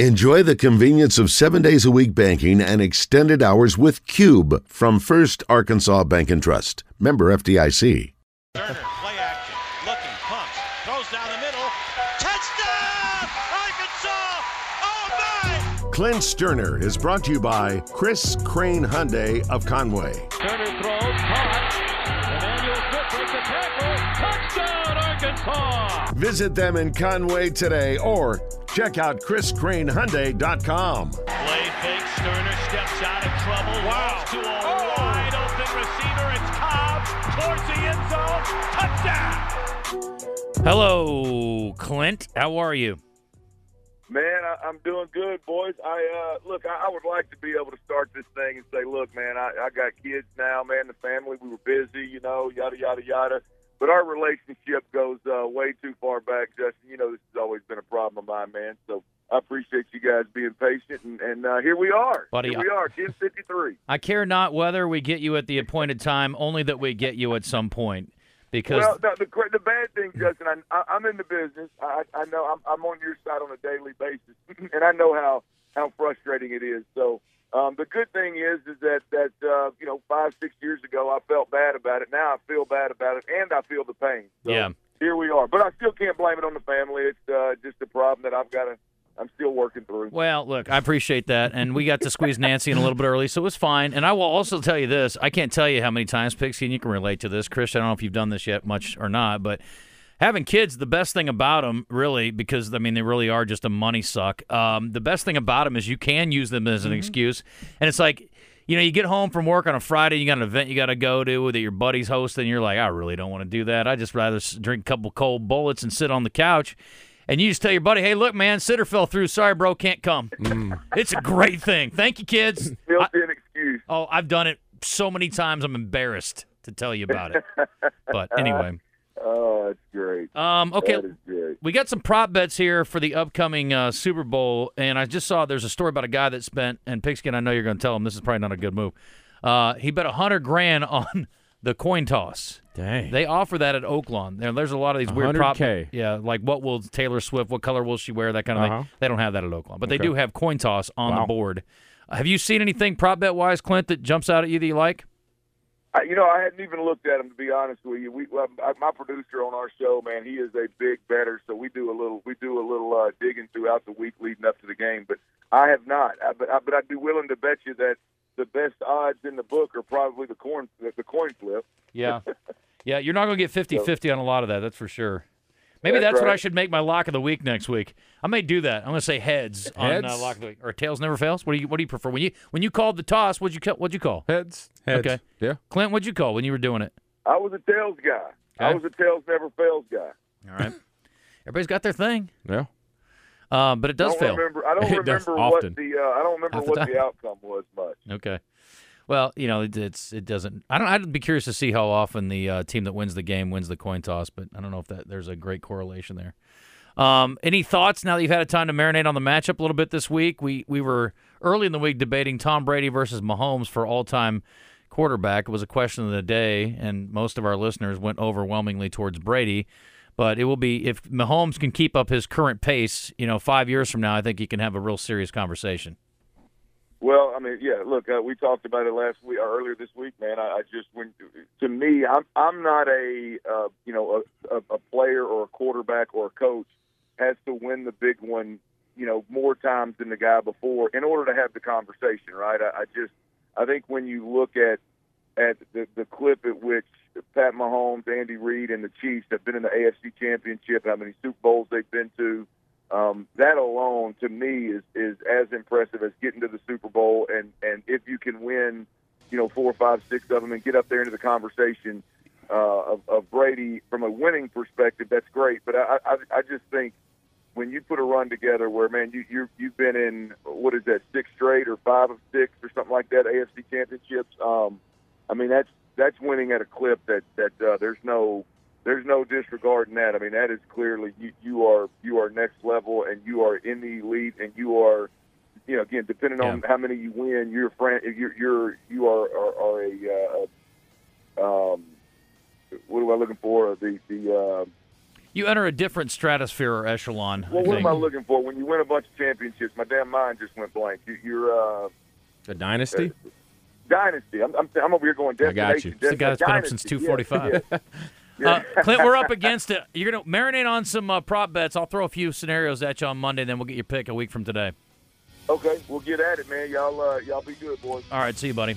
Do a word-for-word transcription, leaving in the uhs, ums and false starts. Enjoy the convenience of seven days a week banking and extended hours with Cube from First Arkansas Bank and Trust. Member F D I C. Stoerner, play action, looking, pumps, throws down the middle. Touchdown, Arkansas! Oh my! Clint Stoerner is brought to you by Chris Crane Hyundai of Conway. Stoerner throws, caught. Emmanuel Smithers makes a tackle. Touchdown, Arkansas! Visit them in Conway today or check out chris crane hyundai dot com. Play fake, Stoerner steps out of trouble. Wow. To a oh. wide open receiver. It's Cobb towards the end zone. Touchdown! Hello, Clint. How are you? Man, I, I'm doing good, boys. I uh, Look, I, I would like to be able to start this thing and say, look, man, I, I got kids now, man, the family, we were busy, you know, yada, yada, yada. But our relationship goes uh, way too far back, Justin. You know, this has always been a problem of mine, man. So I appreciate you guys being patient, and, and uh, here we are. Buddy, here we are, ten fifty-three. I care not whether we get you at the appointed time, only that we get you at some point. Because well, no, the, the bad thing, Justin, I, I, I'm in the business. I, I know I'm, I'm on your side on a daily basis, and I know how, how frustrating it is. So um, the good thing is is that, that uh, you know, five, six years ago I felt bad about it. Now I feel bad about it, and I feel the pain. So yeah. Here we are. But I still can't blame it on the family. It's uh, just a problem that I've got to – I'm still working through. Well, look, I appreciate that, and we got to squeeze Nancy in a little bit early, so it was fine. And I will also tell you this. I can't tell you how many times, Pixie, and you can relate to this. Chris, I don't know if you've done this yet much or not, but having kids, the best thing about them, really, because, I mean, they really are just a money suck, um, the best thing about them is you can use them as an mm-hmm. excuse. And it's like, you know, you get home from work on a Friday, you got an event you got to go to that your buddy's hosting, you're like, I really don't want to do that. I'd just rather drink a couple cold bullets and sit on the couch. And you just tell your buddy, hey, look, man, sitter fell through. Sorry, bro, can't come. Mm. It's a great thing. Thank you, kids. Built in excuse. Oh, I've done it so many times I'm embarrassed to tell you about it. But anyway. Oh, that's great. Um, okay, that is great. We got some prop bets here for the upcoming uh, Super Bowl, and I just saw there's a story about a guy that spent, and Pigskin, I know you're going to tell him this is probably not a good move. Uh, he bet one hundred grand on the coin toss. Dang. They offer that at Oaklawn. There, there's a lot of these weird prop. one hundred K. Yeah, like what will Taylor Swift, what color will she wear, that kind of uh-huh. thing. They don't have that at Oaklawn, but okay. they do have coin toss on wow. the board. Uh, have you seen anything prop bet-wise, Clint, that jumps out at you that you like? I, you know, I hadn't even looked at him, to be honest with you. We, I, my producer on our show, man, he is a big bettor, so we do a little, we do a little uh, digging throughout the week leading up to the game. But I have not. I, but, I, but I'd be willing to bet you that the best odds in the book are probably the coin, the coin flip. Yeah, yeah, you're not going to get fifty-fifty on a lot of that. That's for sure. Maybe that's, that's right. What I should make my lock of the week next week. I may do that. I'm going to say heads, heads? on uh, lock of the week, or tails never fails. What do you What do you prefer? When you When you called the toss, what'd you What'd you call? Heads. Heads. Okay. Yeah. Clint, what'd you call when you were doing it? I was a tails guy. Okay. I was a tails never fails guy. All right. Everybody's got their thing. Yeah. Uh, but it does I fail. Remember, I don't it remember what often. the uh, I don't remember Half what the, the outcome was much. Okay. Well, you know, it, it's it doesn't. I don't. I'd be curious to see how often the uh, team that wins the game wins the coin toss, but I don't know if that there's a great correlation there. Um, any thoughts now that you've had a time to marinate on the matchup a little bit this week? We we were early in the week debating Tom Brady versus Mahomes for all-time quarterback. It was a question of the day, and most of our listeners went overwhelmingly towards Brady. But it will be, if Mahomes can keep up his current pace, you know, five years from now, I think he can have a real serious conversation. Well, I mean, yeah. Look, uh, we talked about it last week, or earlier this week, man. I, I just, when to me, I'm I'm not a uh, you know a, a player or a quarterback or a coach has to win the big one, you know, more times than the guy before in order to have the conversation, right? I, I just, I think when you look at at the, the clip at which Pat Mahomes, Andy Reid, and the Chiefs have been in the A F C Championship, how many Super Bowls they've been to. Um, that alone, to me, is, is as impressive as getting to the Super Bowl. And, and if you can win, you know, four, five, six of them and get up there into the conversation uh, of, of Brady from a winning perspective, that's great. But I, I, I just think when you put a run together where, man, you, you, you've been in, what is that, six straight or five of six or something like that, A F C championships, um, I mean, that's that's winning at a clip that, that uh, there's no – There's no disregarding that. I mean, that is clearly you, you are you are next level, and you are in the elite, and you are, you know, again, depending yeah. on how many you win, you're you're you're you are are, are a uh, um, what am I looking for? The the uh, you enter a different stratosphere or echelon. Well, I what think. am I looking for? When you win a bunch of championships, my damn mind just went blank. You, you're uh, a dynasty. Uh, dynasty. I'm, I'm I'm over here going destination. I got you. It's the guy that's been up since two forty-five. Yeah, yeah. uh, Clint, we're up against it. You're gonna marinate on some uh, prop bets. I'll throw a few scenarios at you on Monday, then we'll get your pick a week from today. Okay, we'll get at it, man. Y'all, uh, y'all be good, boys. All right, see you, buddy.